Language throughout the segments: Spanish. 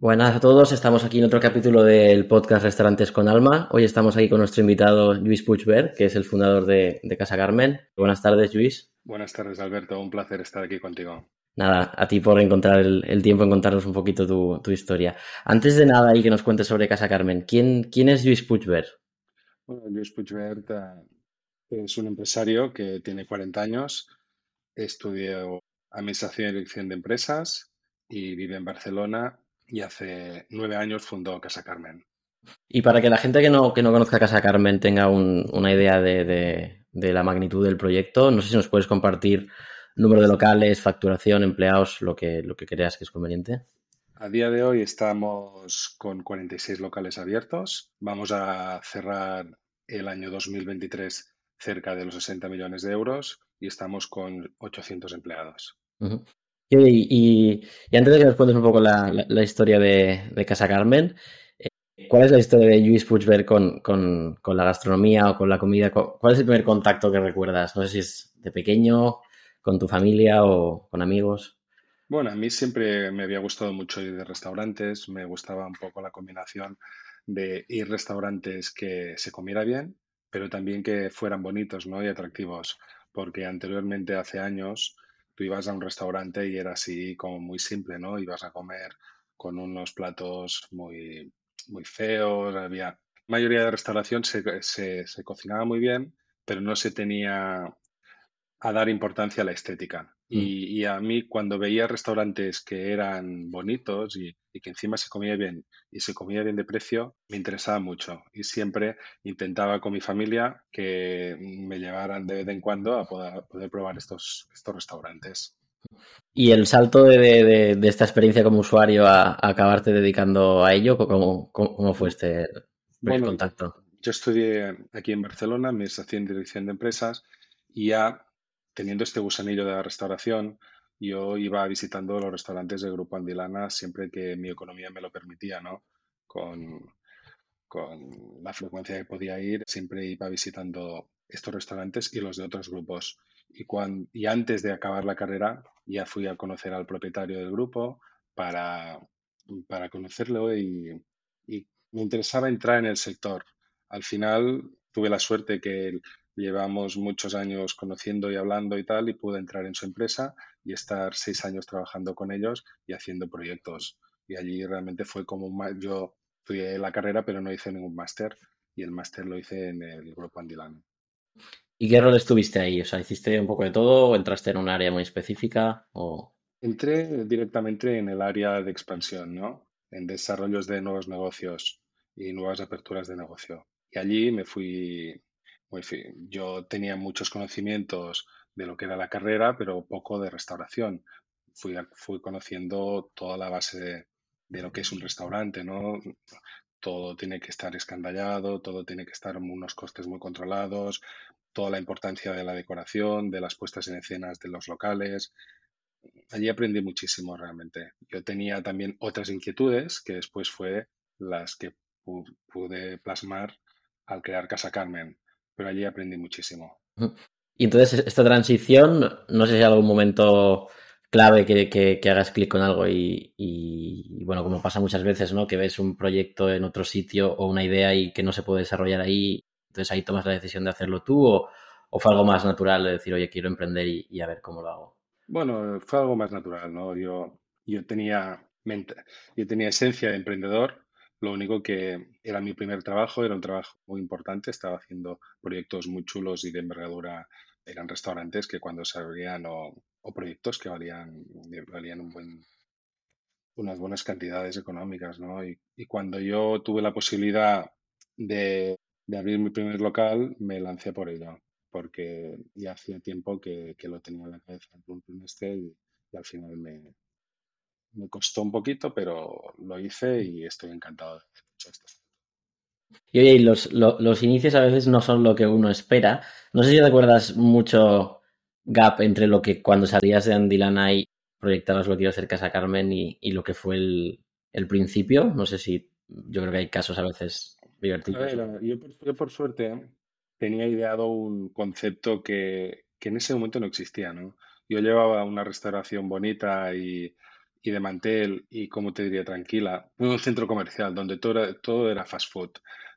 Buenas a todos, estamos aquí en otro capítulo del podcast Restaurantes con Alma. Hoy estamos aquí con nuestro invitado Lluís Puigvert, que es el fundador de Casa Carmen. Buenas tardes, Lluís. Buenas tardes, Alberto. Un placer estar aquí contigo. Nada, a ti por encontrar el tiempo en contarnos un poquito tu historia. Antes de nada, y que nos cuentes sobre Casa Carmen, ¿quién es Lluís Puigvert? Bueno, Lluís Puigvert es un empresario que tiene 40 años, estudió Administración y Dirección de Empresas y vive en Barcelona. Y hace 9 años fundó Casa Carmen. Y para que la gente que no conozca Casa Carmen tenga una idea de la magnitud del proyecto, no sé si nos puedes compartir número de locales, facturación, empleados, lo que creas que es conveniente. A día de hoy estamos con 46 locales abiertos. Vamos a cerrar el año 2023 cerca de los 60 millones de euros y estamos con 800 empleados. Uh-huh. Y antes de que nos cuentes un poco la historia de Casa Carmen, ¿cuál es la historia de Lluís Puigvert con la gastronomía o con la comida? ¿Cuál es el primer contacto que recuerdas? No sé si es de pequeño, con tu familia o con amigos. Bueno, a mí siempre me había gustado mucho ir de restaurantes. Me gustaba un poco la combinación de ir a restaurantes que se comiera bien, pero también que fueran bonitos, ¿no? Y atractivos, porque anteriormente, hace años, tú ibas a un restaurante y era así como muy simple, ¿no? Ibas a comer con unos platos muy, muy feos. La mayoría de restauración se cocinaba muy bien, pero no se tenía a dar importancia a la estética. Y a mí, cuando veía restaurantes que eran bonitos y que encima se comía bien y se comía bien de precio, me interesaba mucho. Y siempre intentaba con mi familia que me llevaran de vez en cuando a poder probar estos restaurantes. ¿Y el salto de esta experiencia como usuario a acabarte dedicando a ello? ¿Cómo fue este contacto? Yo estudié aquí en Barcelona, Administración y Dirección de Empresas, y ya teniendo este gusanillo de la restauración, yo iba visitando los restaurantes del Grupo Andilana siempre que mi economía me lo permitía, ¿no? Con la frecuencia que podía ir, siempre iba visitando estos restaurantes y los de otros grupos. Y antes de acabar la carrera, ya fui a conocer al propietario del grupo para conocerlo y me interesaba entrar en el sector. Al final tuve la suerte que llevamos muchos años conociendo y hablando y tal, y pude entrar en su empresa y estar 6 años trabajando con ellos y haciendo proyectos. Y allí realmente fue como yo estudié la carrera, pero no hice ningún máster, y el máster lo hice en el Grupo Andilana. ¿Y qué rol estuviste ahí? O sea, ¿hiciste un poco de todo o entraste en un área muy específica? O... Entré directamente en el área de expansión, ¿no? En desarrollos de nuevos negocios y nuevas aperturas de negocio. Y allí me fui... En fin, yo tenía muchos conocimientos de lo que era la carrera, pero poco de restauración. Fui conociendo toda la base de lo que es un restaurante, ¿no? Todo tiene que estar escandallado, todo tiene que estar unos costes muy controlados, toda la importancia de la decoración, de las puestas en escenas de los locales. Allí aprendí muchísimo realmente. Yo tenía también otras inquietudes que después fue las que pude plasmar al crear Casa Carmen. Pero allí aprendí muchísimo. Y entonces esta transición, no sé si hay algún momento clave que hagas clic con algo y bueno, como pasa muchas veces, ¿no? Que ves un proyecto en otro sitio o una idea y que no se puede desarrollar ahí, entonces ahí tomas la decisión de hacerlo tú o fue algo más natural de decir, oye, quiero emprender y a ver cómo lo hago. Bueno, fue algo más natural, ¿no? Yo tenía esencia de emprendedor. Lo único que era mi primer trabajo, era un trabajo muy importante, estaba haciendo proyectos muy chulos y de envergadura, eran restaurantes que cuando se abrían o proyectos que valían unas buenas cantidades económicas, ¿no? Y cuando yo tuve la posibilidad de abrir mi primer local, me lancé por ello, porque ya hacía tiempo que lo tenía en la cabeza y al final me costó un poquito, pero lo hice y estoy encantado de haber hecho esto. Y oye, los inicios a veces no son lo que uno espera. No sé si recuerdas mucho gap entre lo que cuando salías de Andilana y proyectabas lo que iba a ser Casa Carmen y lo que fue el principio. No sé si... Yo creo que hay casos a veces divertidos. A ver, yo por suerte tenía ideado un concepto que en ese momento no existía, ¿no? Yo llevaba una restauración bonita y... y de mantel y, como te diría, tranquila. Un centro comercial donde todo era fast food.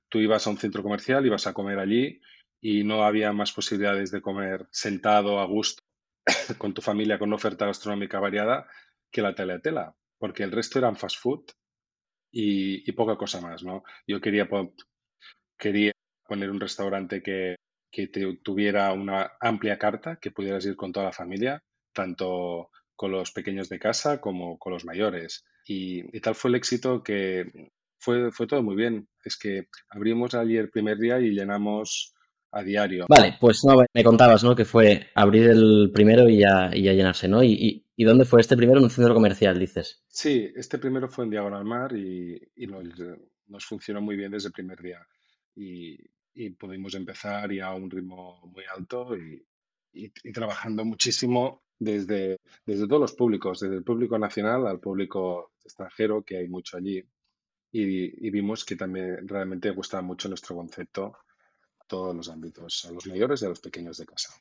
Tú ibas a un centro comercial, ibas a comer allí y no había más posibilidades de comer sentado, a gusto, con tu familia, con una oferta gastronómica variada, que la tagliatella, porque el resto eran fast food y poca cosa más, ¿no? Yo quería poner un restaurante que tuviera una amplia carta, que pudieras ir con toda la familia, tanto con los pequeños de casa como con los mayores. Y tal fue el éxito que fue todo muy bien. Es que abrimos allí el primer día y llenamos a diario. Vale, pues no, me contabas, ¿no?, que fue abrir el primero y ya llenarse, ¿no? ¿Y dónde fue este primero? En un centro comercial, dices. Sí, este primero fue en Diagonal Mar y nos funcionó muy bien desde el primer día. Y pudimos empezar ya a un ritmo muy alto y trabajando muchísimo desde todos los públicos, desde el público nacional al público extranjero, que hay mucho allí. Y vimos que también realmente gustaba mucho nuestro concepto a todos los ámbitos, a los mayores y a los pequeños de casa.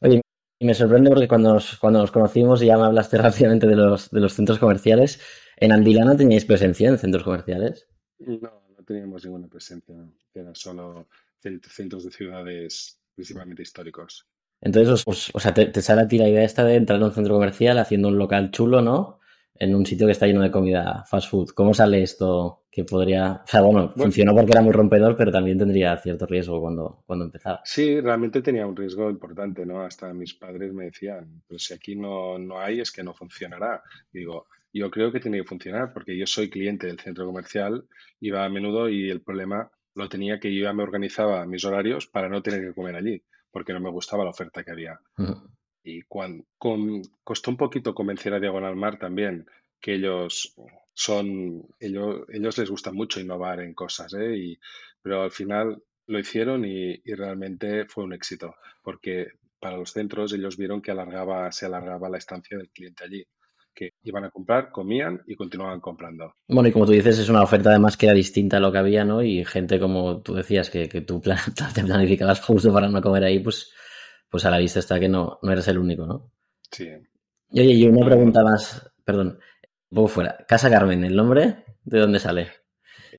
Oye, y me sorprende porque cuando nos conocimos, ya me hablaste rápidamente de los centros comerciales. ¿En Andilana teníais presencia en centros comerciales? No teníamos ninguna presencia, eran solo centros de ciudades principalmente históricos. Entonces, te sale a ti la idea esta de entrar en un centro comercial haciendo un local chulo, ¿no?, en un sitio que está lleno de comida fast food. ¿Cómo sale esto? Que podría... O sea, bueno, funcionó porque era muy rompedor, pero también tendría cierto riesgo cuando empezaba. Sí, realmente tenía un riesgo importante, ¿no? Hasta mis padres me decían, pero si aquí no hay, es que no funcionará. Y digo, yo creo que tiene que funcionar, porque yo soy cliente del centro comercial, iba a menudo y el problema lo tenía que yo ya me organizaba mis horarios para no tener que comer allí, porque no me gustaba la oferta que había. Uh-huh. Y costó un poquito convencer a Diagonal Mar también, que ellos les gusta mucho innovar en cosas, ¿eh? Pero al final lo hicieron y realmente fue un éxito, porque para los centros ellos vieron que se alargaba la estancia del cliente allí, que iban a comprar, comían y continuaban comprando. Bueno, y como tú dices, es una oferta además que era distinta a lo que había, ¿no? Y gente, como tú decías, que tú te planificabas justo para no comer ahí, pues a la vista está que no eres el único, ¿no? Sí. Y oye, yo una pregunta más, perdón, un poco fuera. Casa Carmen, ¿el nombre de dónde sale?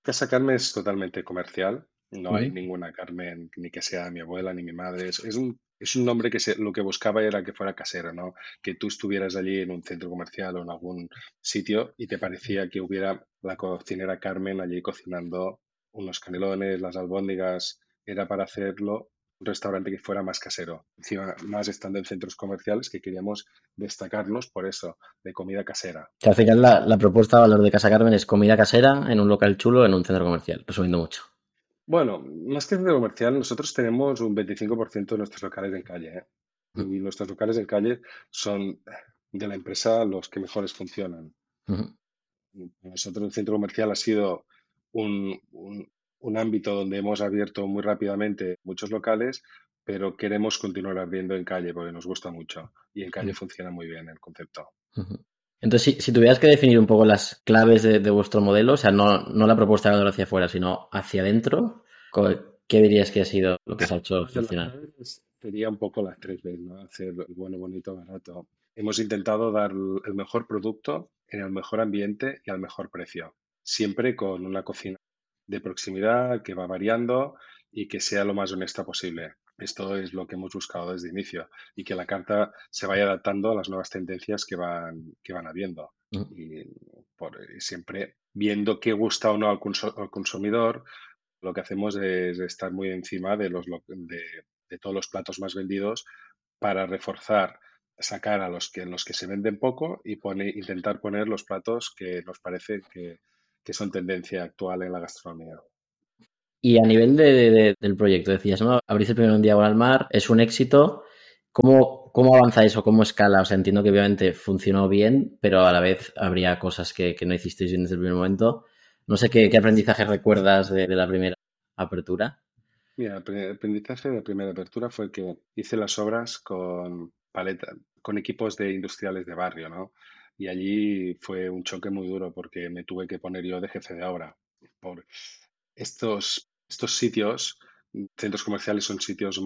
Casa Carmen es totalmente comercial, no hay ninguna Carmen, ni que sea mi abuela ni mi madre. Es un nombre que lo que buscaba era que fuera casero, ¿no? Que tú estuvieras allí en un centro comercial o en algún sitio y te parecía que hubiera la cocinera Carmen allí cocinando unos canelones, las albóndigas. Era para hacerlo un restaurante que fuera más casero, encima más estando en centros comerciales, que queríamos destacarnos por eso, de comida casera. Que al final la propuesta de valor de Casa Carmen es comida casera en un local chulo, en un centro comercial, resumiendo mucho. Bueno, más que centro comercial, nosotros tenemos un 25% de nuestros locales en calle, ¿eh? Uh-huh. Y nuestros locales en calle son de la empresa los que mejores funcionan. Uh-huh. Nosotros el centro comercial ha sido un ámbito donde hemos abierto muy rápidamente muchos locales, pero queremos continuar abriendo en calle porque nos gusta mucho y en calle funciona muy bien el concepto. Entonces, si tuvieras que definir un poco las claves de vuestro modelo, o sea, no la propuesta de valor hacia afuera, sino hacia adentro, ¿qué dirías que ha sido lo que se ha hecho funcionar? Sería un poco las 3 Bs, ¿no? Hacer bueno, bonito, barato. Hemos intentado dar el mejor producto en el mejor ambiente y al mejor precio, siempre con una cocina de proximidad, que va variando y que sea lo más honesta posible. Esto es lo que hemos buscado desde el inicio y que la carta se vaya adaptando a las nuevas tendencias que van habiendo. Y siempre viendo qué gusta o no al consumidor, lo que hacemos es estar muy encima de todos los platos más vendidos para reforzar, sacar a los que se venden poco y intentar poner los platos que nos parece que son tendencia actual en la gastronomía. Y a nivel del proyecto, decías, ¿no? Abrís el primero en Diagonal Mar, es un éxito. ¿Cómo avanza eso? ¿Cómo escala? O sea, entiendo que obviamente funcionó bien, pero a la vez habría cosas que no hicisteis bien desde el primer momento. No sé qué aprendizajes recuerdas de la primera apertura. Mira, el aprendizaje de la primera apertura fue que hice las obras con equipos de industriales de barrio, ¿no? Y allí fue un choque muy duro porque me tuve que poner yo de jefe de obra. Por estos sitios, centros comerciales son sitios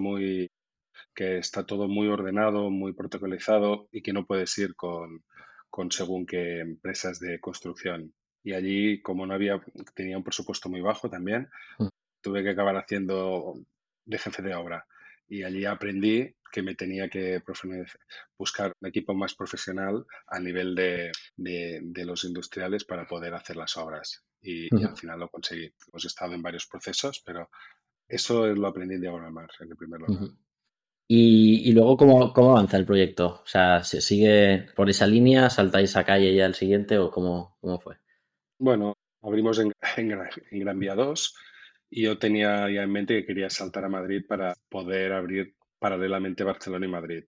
que está todo muy ordenado, muy protocolizado y que no puedes ir con, con según qué empresas de construcción. Y allí, como no había, tenía un presupuesto muy bajo también, tuve que acabar haciendo de jefe de obra. Y allí aprendí que me tenía que buscar un equipo más profesional a nivel de los industriales para poder hacer las obras. Y al final lo conseguí. Hemos estado en varios procesos, pero eso lo aprendí en Diagonal Mar, en el primer lugar. Y luego, ¿cómo avanza el proyecto? O sea, ¿se sigue por esa línea? ¿Saltáis a calle ya al siguiente o cómo fue? Bueno, abrimos en Gran Vía 2 y yo tenía ya en mente que quería saltar a Madrid para poder abrir paralelamente Barcelona y Madrid,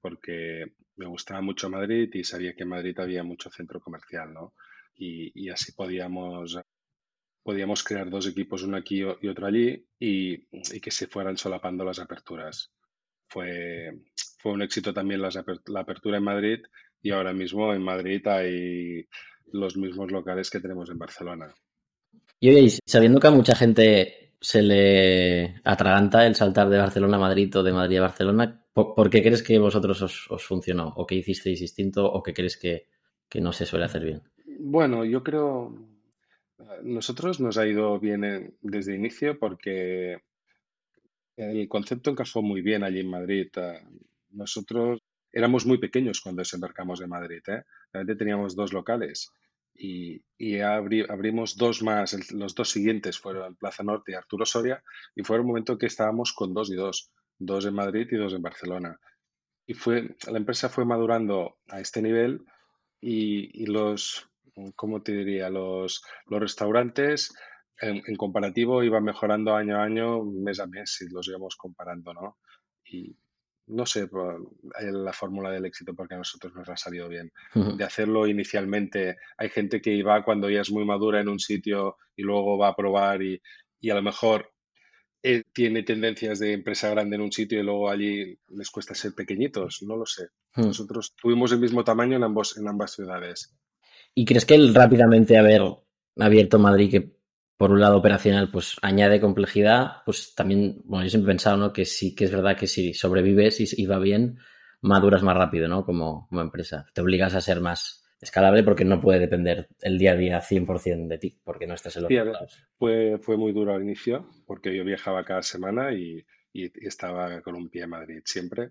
porque me gustaba mucho Madrid y sabía que en Madrid había mucho centro comercial, ¿no? Y así podíamos crear dos equipos, uno aquí y otro allí, y que se fueran solapando las aperturas. Fue un éxito también la apertura en Madrid, y ahora mismo en Madrid hay los mismos locales que tenemos en Barcelona. Y oye, sabiendo que a mucha gente se le atraganta el saltar de Barcelona a Madrid o de Madrid a Barcelona, ¿por qué crees que vosotros os funcionó? ¿O qué hicisteis distinto? ¿O qué crees que no se suele hacer bien? Bueno, yo creo... Nosotros nos ha ido bien desde el inicio porque... El concepto encajó muy bien allí en Madrid. Nosotros éramos muy pequeños cuando desembarcamos de Madrid. Realmente teníamos dos locales y abrimos dos más. Los dos siguientes fueron Plaza Norte y Arturo Soria, y fue el momento que estábamos con dos y dos. Dos en Madrid y dos en Barcelona. Y la empresa fue madurando a este nivel y los, ¿cómo te diría? Los restaurantes... En comparativo iba mejorando año a año, mes a mes, si los íbamos comparando, ¿no? Y no sé la fórmula del éxito porque a nosotros nos ha salido bien. De hacerlo inicialmente, hay gente que va cuando ya es muy madura en un sitio y luego va a probar y a lo mejor tiene tendencias de empresa grande en un sitio y luego allí les cuesta ser pequeñitos, no lo sé. Nosotros tuvimos el mismo tamaño en ambas ciudades. ¿Y crees que el rápidamente haber abierto Madrid que... Por un lado operacional, pues añade complejidad, pues también, bueno, yo siempre he pensado, ¿no? Que sí que es verdad que si sobrevives y va bien, maduras más rápido, ¿no? Como empresa. Te obligas a ser más escalable porque no puede depender el día a día 100% de ti, porque no estás en los resultados. Fue muy duro al inicio, porque yo viajaba cada semana y estaba con un pie en Madrid siempre.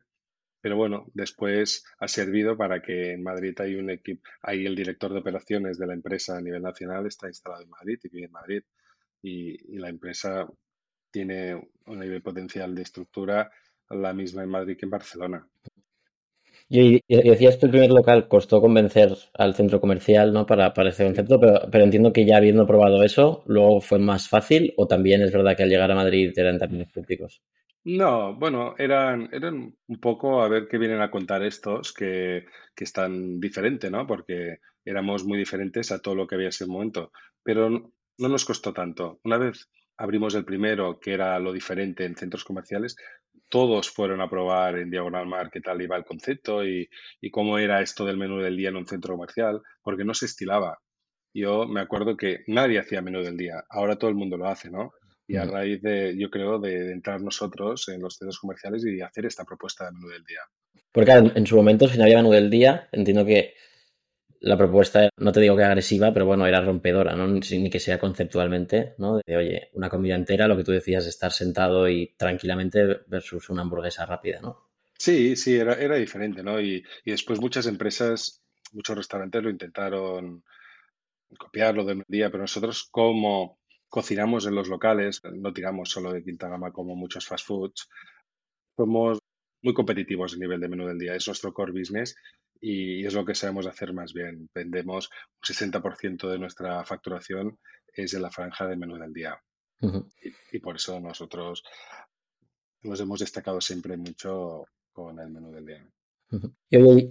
Pero bueno, después ha servido para que en Madrid hay un equipo, ahí el director de operaciones de la empresa a nivel nacional está instalado en Madrid y vive en Madrid. Y la empresa tiene un nivel potencial de estructura la misma en Madrid que en Barcelona. Y decías que el primer local costó convencer al centro comercial, ¿no? Para ese concepto, pero entiendo que ya habiendo probado eso, luego fue más fácil, o también es verdad que al llegar a Madrid eran también escépticos. No, bueno, eran un poco a ver qué vienen a contar estos que están diferente, ¿no? Porque éramos muy diferentes a todo lo que había ese momento, pero no nos costó tanto. Una vez abrimos el primero, que era lo diferente en centros comerciales, todos fueron a probar en Diagonal Mar qué tal iba el concepto y cómo era esto del menú del día en un centro comercial, porque no se estilaba. Yo me acuerdo que nadie hacía menú del día, ahora todo el mundo lo hace, ¿no? Y a raíz de entrar nosotros en los centros comerciales y hacer esta propuesta de menú del día. Porque en su momento, si no había menú del día, entiendo que la propuesta, no te digo que agresiva, pero bueno, era rompedora, ¿no? Ni que sea conceptualmente, ¿no? De, oye, una comida entera, lo que tú decías, estar sentado y tranquilamente versus una hamburguesa rápida, ¿no? Sí, era diferente, ¿no? Y después muchas empresas, muchos restaurantes lo intentaron copiar lo del día, pero nosotros como... Cocinamos en los locales, no tiramos solo de quinta gama como muchos fast foods. Somos muy competitivos a nivel de menú del día, es nuestro core business y es lo que sabemos hacer más bien. Vendemos un 60% de nuestra facturación es en la franja de menú del día. Y por eso nosotros nos hemos destacado siempre mucho con el menú del día.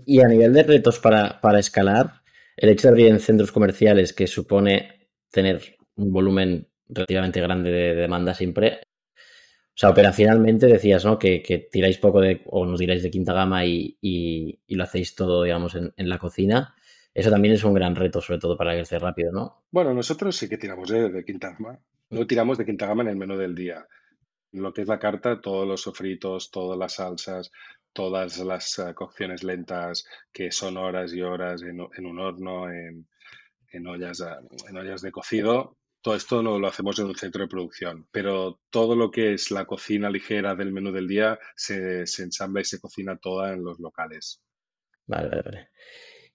Y a nivel de retos para escalar, el hecho de abrir en centros comerciales que supone tener... un volumen relativamente grande de demanda siempre. O sea, operacionalmente decías, ¿no? Que tiráis poco o no tiráis de quinta gama y lo hacéis todo, digamos, en la cocina. Eso también es un gran reto, sobre todo para crecer rápido, ¿no? Bueno, nosotros sí que tiramos de quinta gama. No tiramos de quinta gama en el menú del día. Lo que es la carta, todos los sofritos, todas las salsas, todas las cocciones lentas que son horas y horas en un horno, en ollas de cocido. Todo esto lo hacemos en un centro de producción, pero todo lo que es la cocina ligera del menú del día se ensambla y se cocina toda en los locales. Vale.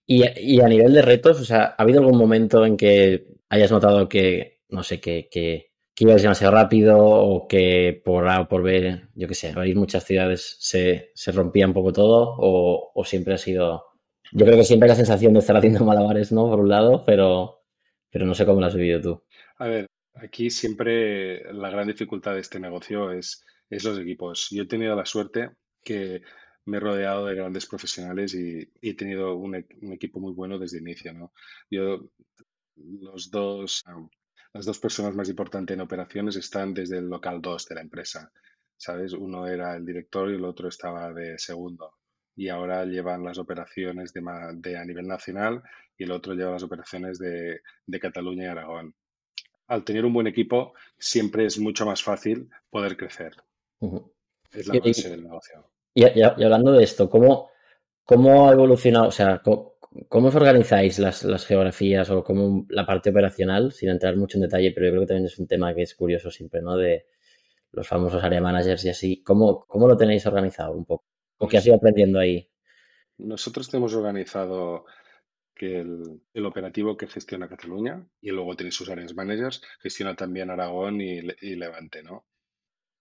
Y a nivel de retos, o sea, ¿ha habido algún momento en que hayas notado que, no sé, que ibas demasiado rápido o que por A o por B, yo qué sé, hay muchas ciudades, se rompía un poco todo o siempre ha sido... Yo creo que siempre hay la sensación de estar haciendo malabares, ¿no? Por un lado, pero no sé cómo lo has vivido tú. A ver, aquí siempre la gran dificultad de este negocio es los equipos. Yo he tenido la suerte que me he rodeado de grandes profesionales y he tenido un equipo muy bueno desde el inicio, ¿no? Las dos personas más importantes en operaciones están desde el local 2 de la empresa, ¿sabes? Uno era el director y el otro estaba de segundo. Y ahora llevan las operaciones a nivel nacional y el otro lleva las operaciones de Cataluña y Aragón. Al tener un buen equipo, siempre es mucho más fácil poder crecer. Uh-huh. Es la base del negocio. Y hablando de esto, ¿cómo ha evolucionado? O sea, ¿cómo os organizáis las geografías o cómo la parte operacional? Sin entrar mucho en detalle, pero yo creo que también es un tema que es curioso siempre, ¿no? De los famosos área managers y así. ¿Cómo lo tenéis organizado un poco? ¿O qué has ido aprendiendo ahí? Nosotros tenemos organizado que el operativo que gestiona Cataluña y luego tiene sus áreas managers, gestiona también Aragón y Levante, ¿no?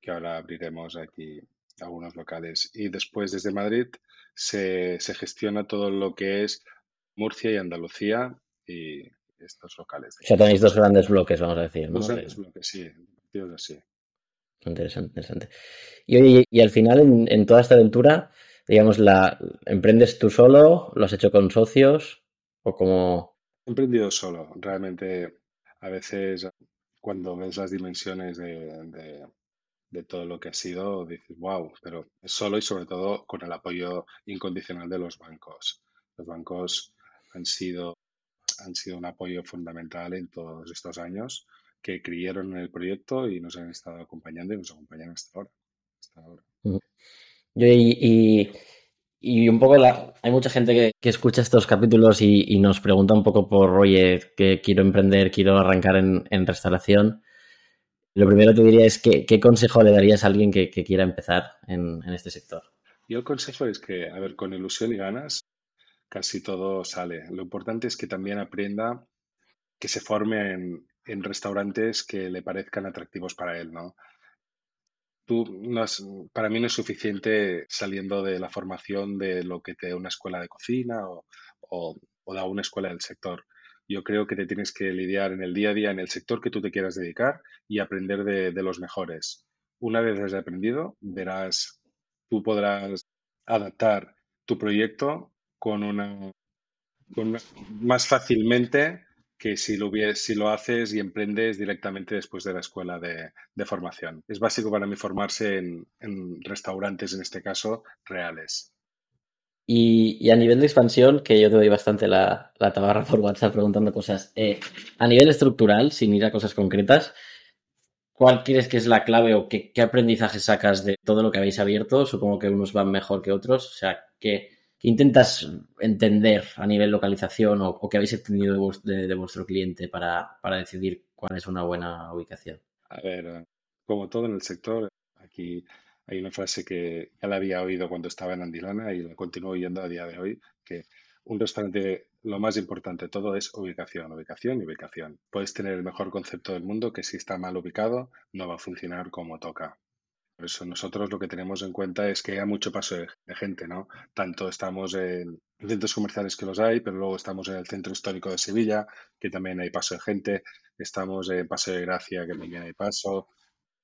Que ahora abriremos aquí algunos locales. Y después desde Madrid se gestiona todo lo que es Murcia y Andalucía y estos locales. O sea, tenéis dos grandes bloques, vamos a decir, ¿no? Dos grandes bloques, sí. Sí. Interesante. Y oye, y al final en toda esta aventura, digamos, ¿la emprendes tú solo? ¿Lo has hecho con socios? ¿O como...? He emprendido solo. Realmente, a veces, cuando ves las dimensiones de todo lo que ha sido, dices, wow, pero solo y sobre todo con el apoyo incondicional de los bancos. Los bancos han sido un apoyo fundamental en todos estos años, que creyeron en el proyecto y nos han estado acompañando y nos acompañan hasta ahora. Y un poco hay mucha gente que escucha estos capítulos y nos pregunta un poco por, oye, que quiero emprender, quiero arrancar en restauración. Lo primero que te diría es ¿qué consejo le darías a alguien que quiera empezar en este sector? Yo el consejo es que, a ver, con ilusión y ganas casi todo sale. Lo importante es que también aprenda, que se forme en restaurantes que le parezcan atractivos para él, ¿no? Para mí no es suficiente saliendo de la formación de lo que te da una escuela de cocina o da una escuela del sector. Yo creo que te tienes que lidiar en el día a día, en el sector que tú te quieras dedicar y aprender de los mejores. Una vez has aprendido, verás, tú podrás adaptar tu proyecto más fácilmente que si lo haces y emprendes directamente después de la escuela de formación. Es básico para mí formarse en restaurantes, en este caso, reales. Y a nivel de expansión, que yo te doy bastante la tabarra por WhatsApp preguntando cosas, a nivel estructural, sin ir a cosas concretas, ¿cuál crees que es la clave o qué aprendizaje sacas de todo lo que habéis abierto? Supongo que unos van mejor que otros, o sea, ¿Qué intentas entender a nivel localización o qué habéis obtenido de vuestro cliente para decidir cuál es una buena ubicación? A ver, como todo en el sector, aquí hay una frase que ya la había oído cuando estaba en Andilana y la continúo oyendo a día de hoy, que un restaurante, lo más importante de todo es ubicación. Puedes tener el mejor concepto del mundo, que si está mal ubicado no va a funcionar como toca. Por eso nosotros lo que tenemos en cuenta es que hay mucho paso de gente, ¿no? Tanto estamos en centros comerciales que los hay, pero luego estamos en el centro histórico de Sevilla, que también hay paso de gente. Estamos en Paseo de Gracia, que también hay paso.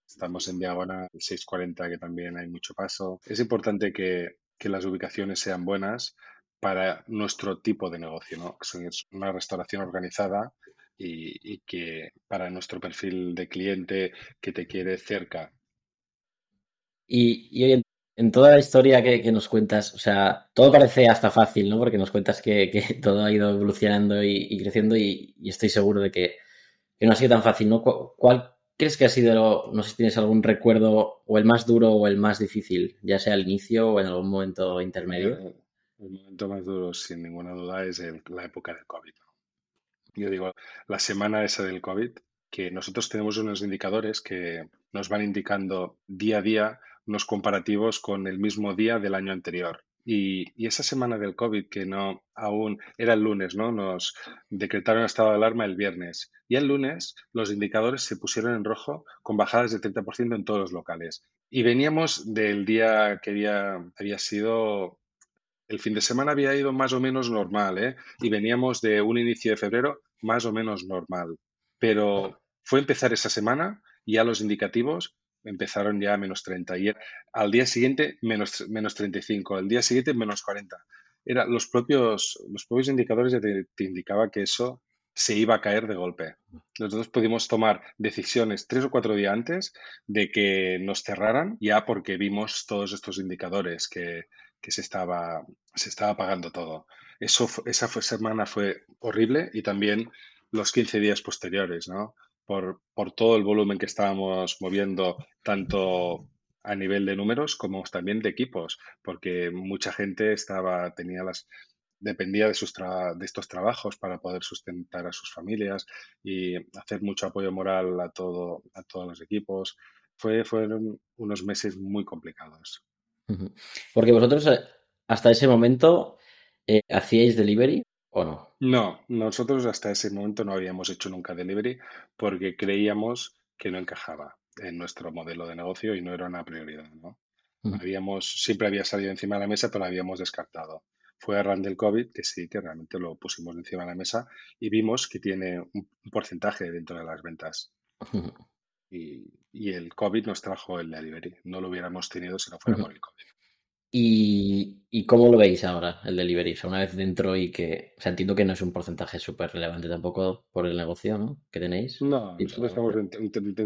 Estamos en Diagonal 640, que también hay mucho paso. Es importante que las ubicaciones sean buenas para nuestro tipo de negocio, ¿no? Es una restauración organizada y que para nuestro perfil de cliente que te quiere cerca. Y en toda la historia que nos cuentas, o sea, todo parece hasta fácil, ¿no? Porque nos cuentas que todo ha ido evolucionando y creciendo y estoy seguro de que no ha sido tan fácil, ¿no? ¿Cuál crees que ha sido, no sé si tienes algún recuerdo o el más duro o el más difícil, ya sea al inicio o en algún momento intermedio? El momento más duro, sin ninguna duda, es la época del COVID. Yo digo, la semana esa del COVID, que nosotros tenemos unos indicadores que nos van indicando día a día unos comparativos con el mismo día del año anterior. Y esa semana del COVID, que no aún era el lunes, ¿no? Nos decretaron estado de alarma el viernes. Y el lunes los indicadores se pusieron en rojo con bajadas de 30% en todos los locales. Y veníamos del día que había sido... El fin de semana había ido más o menos normal, ¿eh? Y veníamos de un inicio de febrero más o menos normal. Pero fue empezar esa semana y ya los indicativos... Empezaron ya a menos 30 y al día siguiente menos 35, al día siguiente menos 40. Los propios indicadores ya te indicaban que eso se iba a caer de golpe. Nosotros pudimos tomar decisiones 3 o 4 días antes de que nos cerraran ya porque vimos todos estos indicadores que se estaba apagando todo. Esa semana fue horrible y también los 15 días posteriores, ¿no? Por todo el volumen que estábamos moviendo, tanto a nivel de números como también de equipos, porque mucha gente dependía de estos trabajos para poder sustentar a sus familias y hacer mucho apoyo moral a todos los equipos. Fueron unos meses muy complicados. Porque vosotros hasta ese momento hacíais delivery. ¿O no? No, nosotros hasta ese momento no habíamos hecho nunca delivery porque creíamos que no encajaba en nuestro modelo de negocio y no era una prioridad, ¿no? Siempre había salido encima de la mesa, pero lo habíamos descartado. Fue a raíz del COVID que sí, que realmente lo pusimos encima de la mesa y vimos que tiene un porcentaje dentro de las ventas. Y el COVID nos trajo el delivery. No lo hubiéramos tenido si no fuera por el COVID. ¿Y cómo lo veis ahora, el delivery? O sea, una vez dentro y que... O sea, entiendo que no es un porcentaje súper relevante tampoco por el negocio, ¿no? ¿Que tenéis? No, nosotros estamos en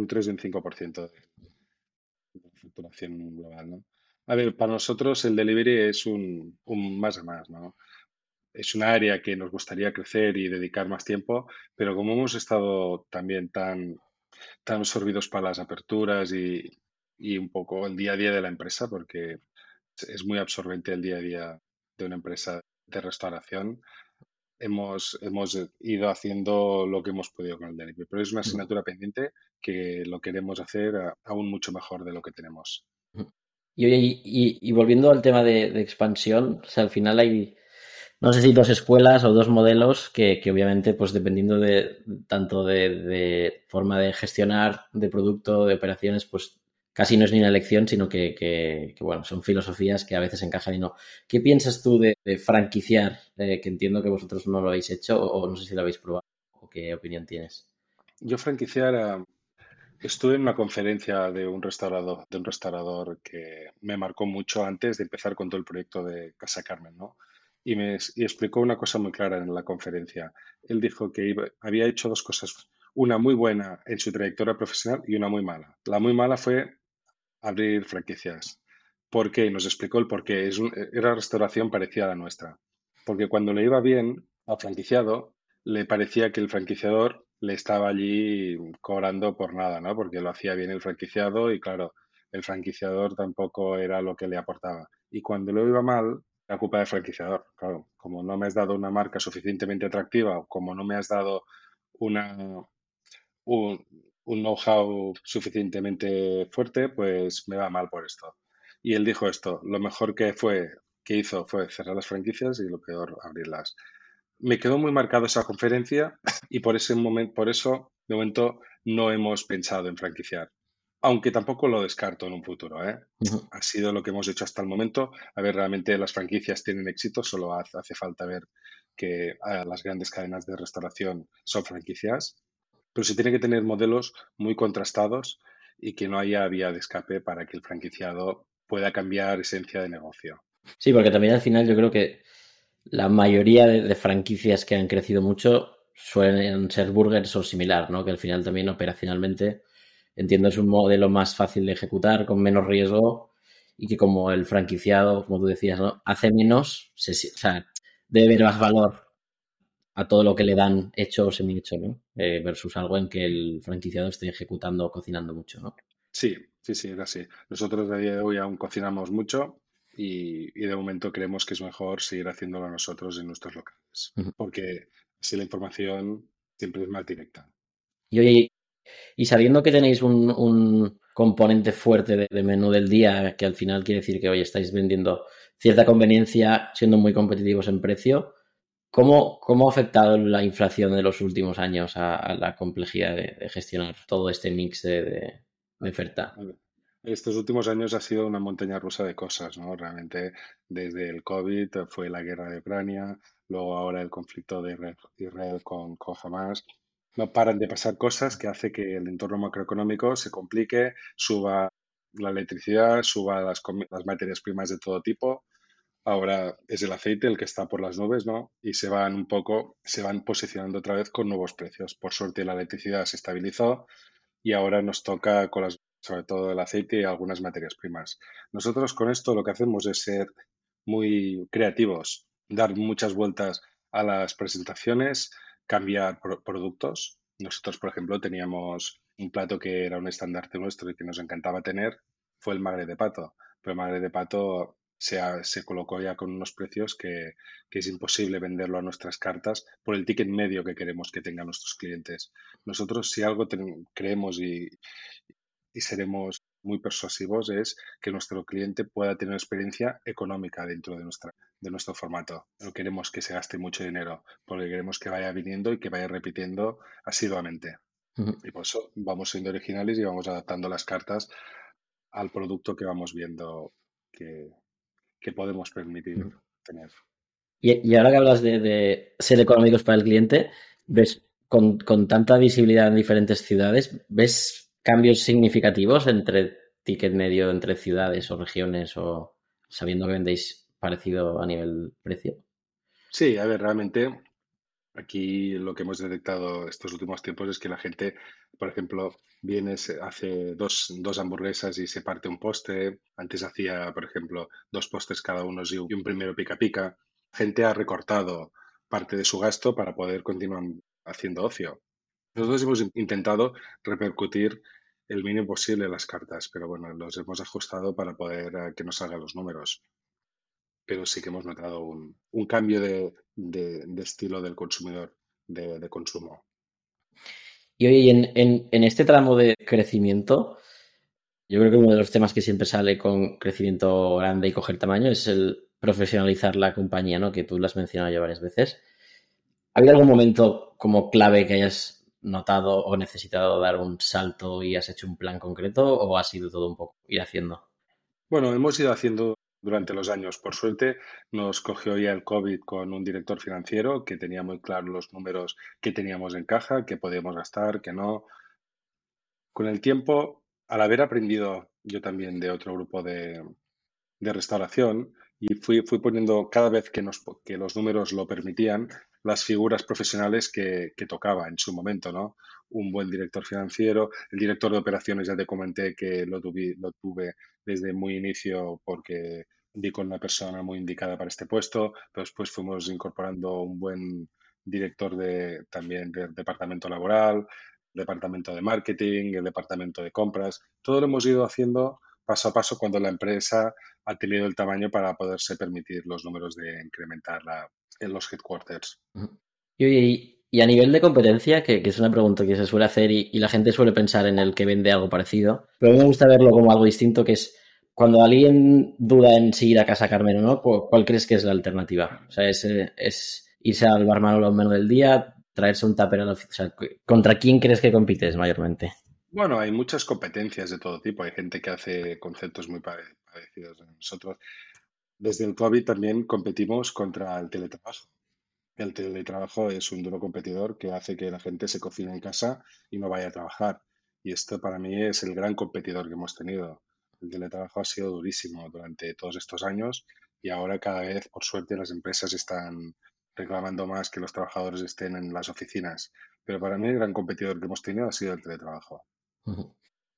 3 o en 5% de facturación global, ¿no? A ver, para nosotros el delivery es un más a más, ¿no? Es un área que nos gustaría crecer y dedicar más tiempo, pero como hemos estado también tan absorbidos para las aperturas y un poco el día a día de la empresa, porque... Es muy absorbente el día a día de una empresa de restauración. Hemos ido haciendo lo que hemos podido con el delivery, pero es una asignatura pendiente que lo queremos hacer aún mucho mejor de lo que tenemos. Y volviendo al tema de expansión, o sea, al final hay, no sé si 2 escuelas o 2 modelos que obviamente, pues dependiendo de tanto de forma de gestionar, de producto, de operaciones, pues casi no es ni una elección, sino que bueno, son filosofías que a veces encajan y no. ¿Qué piensas tú de franquiciar? Que entiendo que vosotros no lo habéis hecho o no sé si lo habéis probado o qué opinión tienes. Yo franquiciar, estuve en una conferencia de un restaurador que me marcó mucho antes de empezar con todo el proyecto de Casa Carmen, ¿no? Y explicó una cosa muy clara en la conferencia. Él dijo que había hecho 2 cosas, una muy buena en su trayectoria profesional y una muy mala. La muy mala fue abrir franquicias. ¿Por qué? Y nos explicó el por qué. Era restauración parecida a la nuestra. Porque cuando le iba bien al franquiciado, le parecía que el franquiciador le estaba allí cobrando por nada, ¿no? Porque lo hacía bien el franquiciado y, claro, el franquiciador tampoco era lo que le aportaba. Y cuando lo iba mal, la culpa del franquiciador. Claro, como no me has dado una marca suficientemente atractiva o como no me has dado un know-how suficientemente fuerte, pues me va mal por esto. Y él dijo esto, lo mejor que hizo fue cerrar las franquicias y lo peor, abrirlas. Me quedó muy marcado esa conferencia y por eso de momento no hemos pensado en franquiciar. Aunque tampoco lo descarto en un futuro, ¿eh? Ha sido lo que hemos hecho hasta el momento. A ver, realmente las franquicias tienen éxito, solo hace falta ver que las grandes cadenas de restauración son franquicias. Pero se tiene que tener modelos muy contrastados y que no haya vía de escape para que el franquiciado pueda cambiar esencia de negocio. Sí, porque también al final yo creo que la mayoría de franquicias que han crecido mucho suelen ser burgers o similar, ¿no? Que al final también operacionalmente, entiendo, es un modelo más fácil de ejecutar, con menos riesgo y que como el franquiciado, como tú decías, ¿no? Hace menos, debe ver más valor a todo lo que le dan hecho o semi-hecho, ¿no? Versus algo en que el franquiciado esté ejecutando o cocinando mucho, ¿no? Sí, es así. Nosotros de día de hoy aún cocinamos mucho y de momento creemos que es mejor seguir haciéndolo nosotros en nuestros locales, porque así la información siempre es más directa. Y oye, y sabiendo que tenéis un componente fuerte de menú del día, que al final quiere decir que hoy estáis vendiendo cierta conveniencia siendo muy competitivos en precio, ¿cómo ha afectado la inflación de los últimos años a la complejidad de gestionar todo este mix de oferta? Estos últimos años ha sido una montaña rusa de cosas, ¿no? Realmente desde el COVID fue la guerra de Ucrania, luego ahora el conflicto de Israel con Hamas. No paran de pasar cosas que hace que el entorno macroeconómico se complique, suba la electricidad, suba las materias primas de todo tipo. Ahora es el aceite el que está por las nubes, ¿no? Y se van posicionando otra vez con nuevos precios. Por suerte la electricidad se estabilizó y ahora nos toca con sobre todo el aceite y algunas materias primas. Nosotros con esto lo que hacemos es ser muy creativos, dar muchas vueltas a las presentaciones, cambiar productos. Nosotros, por ejemplo, teníamos un plato que era un estandarte nuestro y que nos encantaba tener, fue el magre de pato. Pero el magre de pato se colocó ya con unos precios que es imposible venderlo a nuestras cartas por el ticket medio que queremos que tengan nuestros clientes. Nosotros, si algo creemos y seremos muy persuasivos, es que nuestro cliente pueda tener experiencia económica dentro de nuestro formato. No queremos que se gaste mucho dinero, porque queremos que vaya viniendo y que vaya repitiendo asiduamente. Y por eso vamos siendo originales y vamos adaptando las cartas al producto que vamos viendo que podemos permitir tener. Y ahora que hablas de ser económicos para el cliente, ves con tanta visibilidad en diferentes ciudades, ¿ves cambios significativos entre ticket medio, entre ciudades o regiones, o sabiendo que vendéis parecido a nivel precio? Sí, a ver, realmente aquí lo que hemos detectado estos últimos tiempos es que la gente, por ejemplo, viene, hace dos hamburguesas y se parte un postre. Antes hacía, por ejemplo, dos postres cada uno y un primero pica pica. La gente ha recortado parte de su gasto para poder continuar haciendo ocio. Nosotros hemos intentado repercutir el mínimo posible las cartas, pero bueno, los hemos ajustado para poder que nos salgan los números. Pero sí que hemos notado un cambio de estilo del consumidor, de consumo. Y oye, en este tramo de crecimiento, yo creo que uno de los temas que siempre sale con crecimiento grande y coger tamaño es el profesionalizar la compañía, ¿no? Que tú lo has mencionado ya varias veces. ¿Ha habido algún momento como clave que hayas notado o necesitado dar un salto y has hecho un plan concreto, o ha sido todo un poco ir haciendo? Bueno, hemos ido haciendo durante los años. Por suerte nos cogió ya el COVID con un director financiero que tenía muy claro los números que teníamos en caja, que podíamos gastar, que no. Con el tiempo, al haber aprendido yo también de otro grupo de restauración, y fui poniendo cada vez que los números lo permitían, las figuras profesionales que tocaba en su momento, ¿no? Un buen director financiero, el director de operaciones ya te comenté que lo tuve desde muy inicio porque di con una persona muy indicada para este puesto, pero después fuimos incorporando un buen director también del departamento laboral, departamento de marketing, el departamento de compras. Todo lo hemos ido haciendo paso a paso cuando la empresa ha tenido el tamaño para poderse permitir los números de incrementar en los headquarters. Y a nivel de competencia, que es una pregunta que se suele hacer y la gente suele pensar en el que vende algo parecido, pero a mí me gusta verlo como algo distinto, que es cuando alguien duda en si ir a Casa Carmen o no, ¿cuál crees que es la alternativa? O sea, ¿es irse al barman o al menú del día, traerse un tupper a la oficina? O sea, ¿contra quién crees que compites mayormente? Bueno, hay muchas competencias de todo tipo. Hay gente que hace conceptos muy parecidos a nosotros. Desde el COVID también competimos contra el teletrabajo. El teletrabajo es un duro competidor que hace que la gente se cocine en casa y no vaya a trabajar. Y esto para mí es el gran competidor que hemos tenido. El teletrabajo ha sido durísimo durante todos estos años y ahora cada vez, por suerte, las empresas están reclamando más que los trabajadores estén en las oficinas. Pero para mí el gran competidor que hemos tenido ha sido el teletrabajo.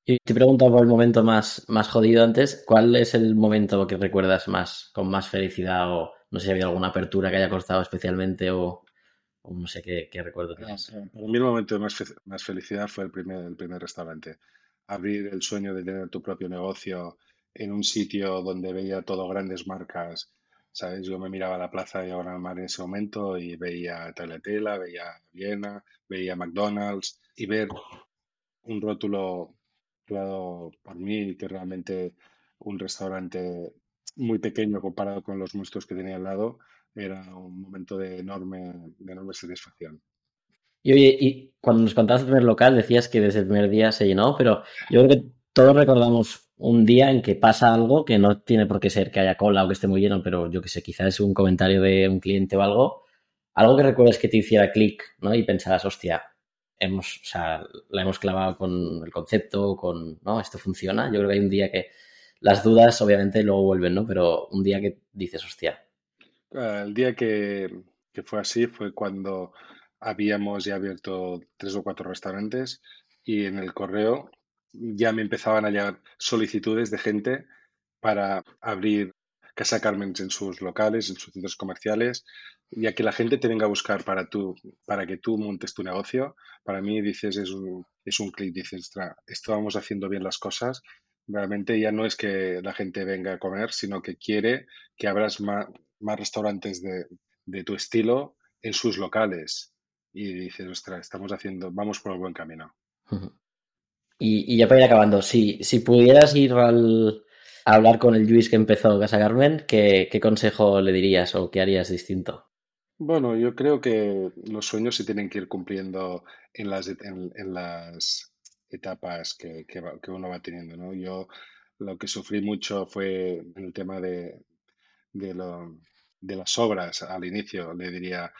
Y te pregunto por el momento más jodido antes, ¿cuál es el momento que recuerdas más, con más felicidad, o no sé si ha habido alguna apertura que haya costado especialmente o o no sé qué recuerdo tienes. Para mí el momento de más felicidad fue el primer restaurante. Abrir el sueño de tener tu propio negocio en un sitio donde veía todo grandes marcas, ¿sabes? Yo me miraba la plaza de Diagonal Mar en ese momento y veía Tagliatella, veía Viena, veía McDonald's, y ver un rótulo creado por mí, que realmente un restaurante muy pequeño comparado con los monstruos que tenía al lado, era un momento de enorme satisfacción. Y oye, y cuando nos contabas el primer local decías que desde el primer día se llenó, pero yo creo que todos recordamos un día en que pasa algo que no tiene por qué ser que haya cola o que esté muy lleno, pero yo qué sé, quizás es un comentario de un cliente o algo que recuerdes que te hiciera clic, ¿no? Y pensarás, hostia, la hemos clavado con el concepto, con, ¿no? Esto funciona. Yo creo que hay un día que las dudas obviamente luego vuelven, ¿no? Pero un día que dices, hostia. El día que fue así fue cuando habíamos ya abierto 3 o 4 restaurantes y en el correo ya me empezaban a llegar solicitudes de gente para abrir Casa Carmen en sus locales, en sus centros comerciales, y a que la gente te venga a buscar para que tú montes tu negocio. Para mí, dices, es un clic, dices, esto vamos haciendo bien las cosas. Realmente ya no es que la gente venga a comer, sino que quiere que abras más restaurantes de tu estilo en sus locales. Y dices, ostras, vamos por el buen camino. Uh-huh. Y ya para ir acabando, si pudieras ir a hablar con el Lluís que empezó Casa Carmen, ¿qué consejo le dirías o qué harías distinto? Bueno, yo creo que los sueños se tienen que ir cumpliendo en las etapas que uno va teniendo, ¿no? Yo lo que sufrí mucho fue en el tema de las obras al inicio. Le diría,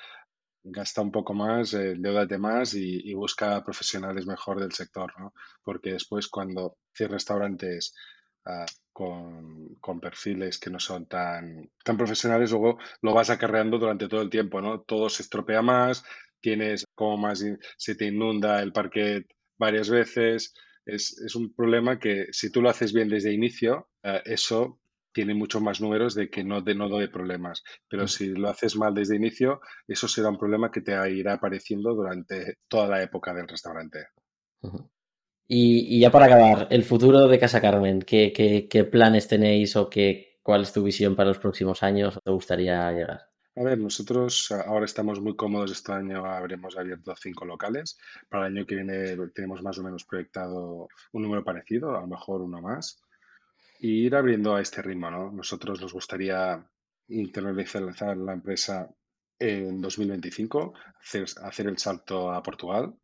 gasta un poco más, endeúdate más y busca profesionales mejor del sector, ¿no? Porque después cuando cierres restaurantes con perfiles que no son tan profesionales, luego lo vas acarreando durante todo el tiempo, ¿no? Todo se estropea más, tienes como más, se te inunda el parquet varias veces. Es un problema que si tú lo haces bien desde el inicio, eso tiene muchos más números de que no doy problemas. Pero si lo haces mal desde el inicio, eso será un problema que te irá apareciendo durante toda la época del restaurante. Uh-huh. Y ya para acabar, el futuro de Casa Carmen, ¿qué planes tenéis o cuál es tu visión para los próximos años? ¿Te gustaría llegar? A ver, nosotros ahora estamos muy cómodos. Este año habremos abierto 5 locales. Para el año que viene tenemos más o menos proyectado un número parecido, a lo mejor uno más. Y ir abriendo a este ritmo, ¿no? Nosotros nos gustaría internacionalizar la empresa en 2025, hacer el salto a Portugal.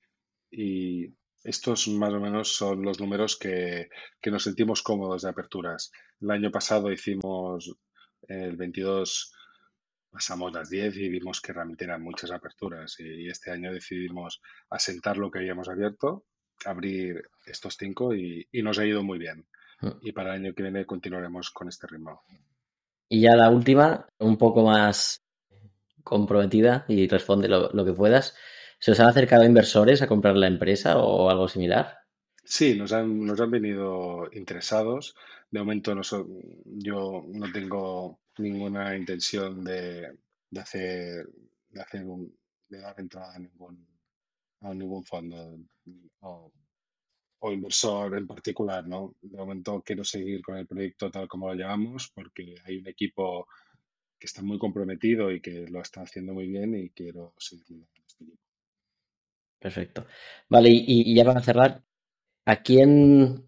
Y estos más o menos son los números que nos sentimos cómodos de aperturas. El año pasado hicimos el 22, pasamos las 10 y vimos que realmente eran muchas aperturas. Y este año decidimos asentar lo que habíamos abierto, abrir estos 5 y nos ha ido muy bien. Y para el año que viene continuaremos con este ritmo. Y ya la última, un poco más comprometida, y responde lo que puedas. ¿Se os han acercado inversores a comprar la empresa o algo similar? Sí, nos han venido interesados. De momento yo no tengo ninguna intención de dar entrada a ningún fondo o inversor en particular, ¿no? De momento quiero seguir con el proyecto tal como lo llevamos porque hay un equipo que está muy comprometido y que lo está haciendo muy bien y quiero seguir con este equipo. Perfecto. Vale, y ya para cerrar, ¿a quién?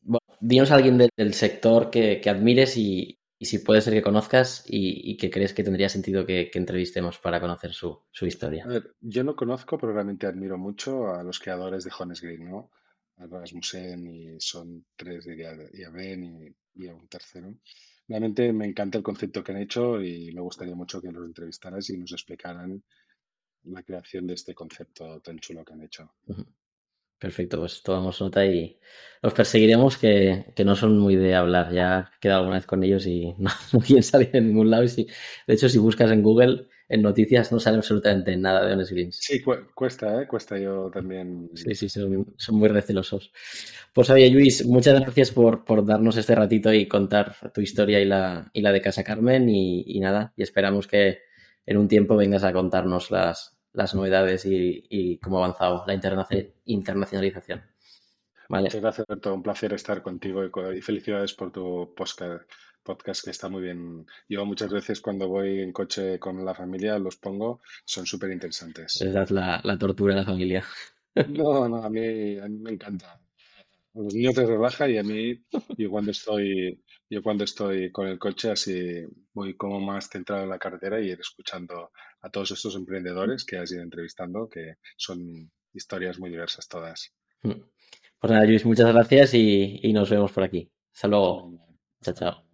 Bueno, dinos a alguien del sector que admires y si puede ser que conozcas y que crees que tendría sentido que entrevistemos para conocer su historia. A ver, yo no conozco, pero realmente admiro mucho a los creadores de Honest Green, ¿no? Álvaro Rasmussen y son 3 de Aben y a un tercero. Realmente me encanta el concepto que han hecho y me gustaría mucho que los entrevistaras y nos explicaran la creación de este concepto tan chulo que han hecho. Perfecto, pues tomamos nota y los perseguiremos que no son muy de hablar. Ya he quedado alguna vez con ellos y no quieren salir en ningún lado. De hecho, si buscas en Google, en noticias no sale absolutamente nada de Honest Green. Sí, cuesta, ¿eh? Cuesta yo también. Sí, son muy recelosos. Pues oye, Lluís, muchas gracias por darnos este ratito y contar tu historia y la de Casa Carmen y nada, y esperamos que en un tiempo vengas a contarnos las novedades y cómo ha avanzado la internacionalización. Vale. Muchas gracias, Alberto. Un placer estar contigo y felicidades por tu podcast que está muy bien. Yo muchas veces cuando voy en coche con la familia los pongo, son súper interesantes. Esa es la tortura de la familia. No, a mí me encanta. A los niños les relaja y a mí, yo cuando estoy con el coche así voy como más centrado en la carretera y ir escuchando a todos estos emprendedores que has ido entrevistando, que son historias muy diversas todas. Pues nada, Lluís, muchas gracias y nos vemos por aquí. Hasta luego. Chao.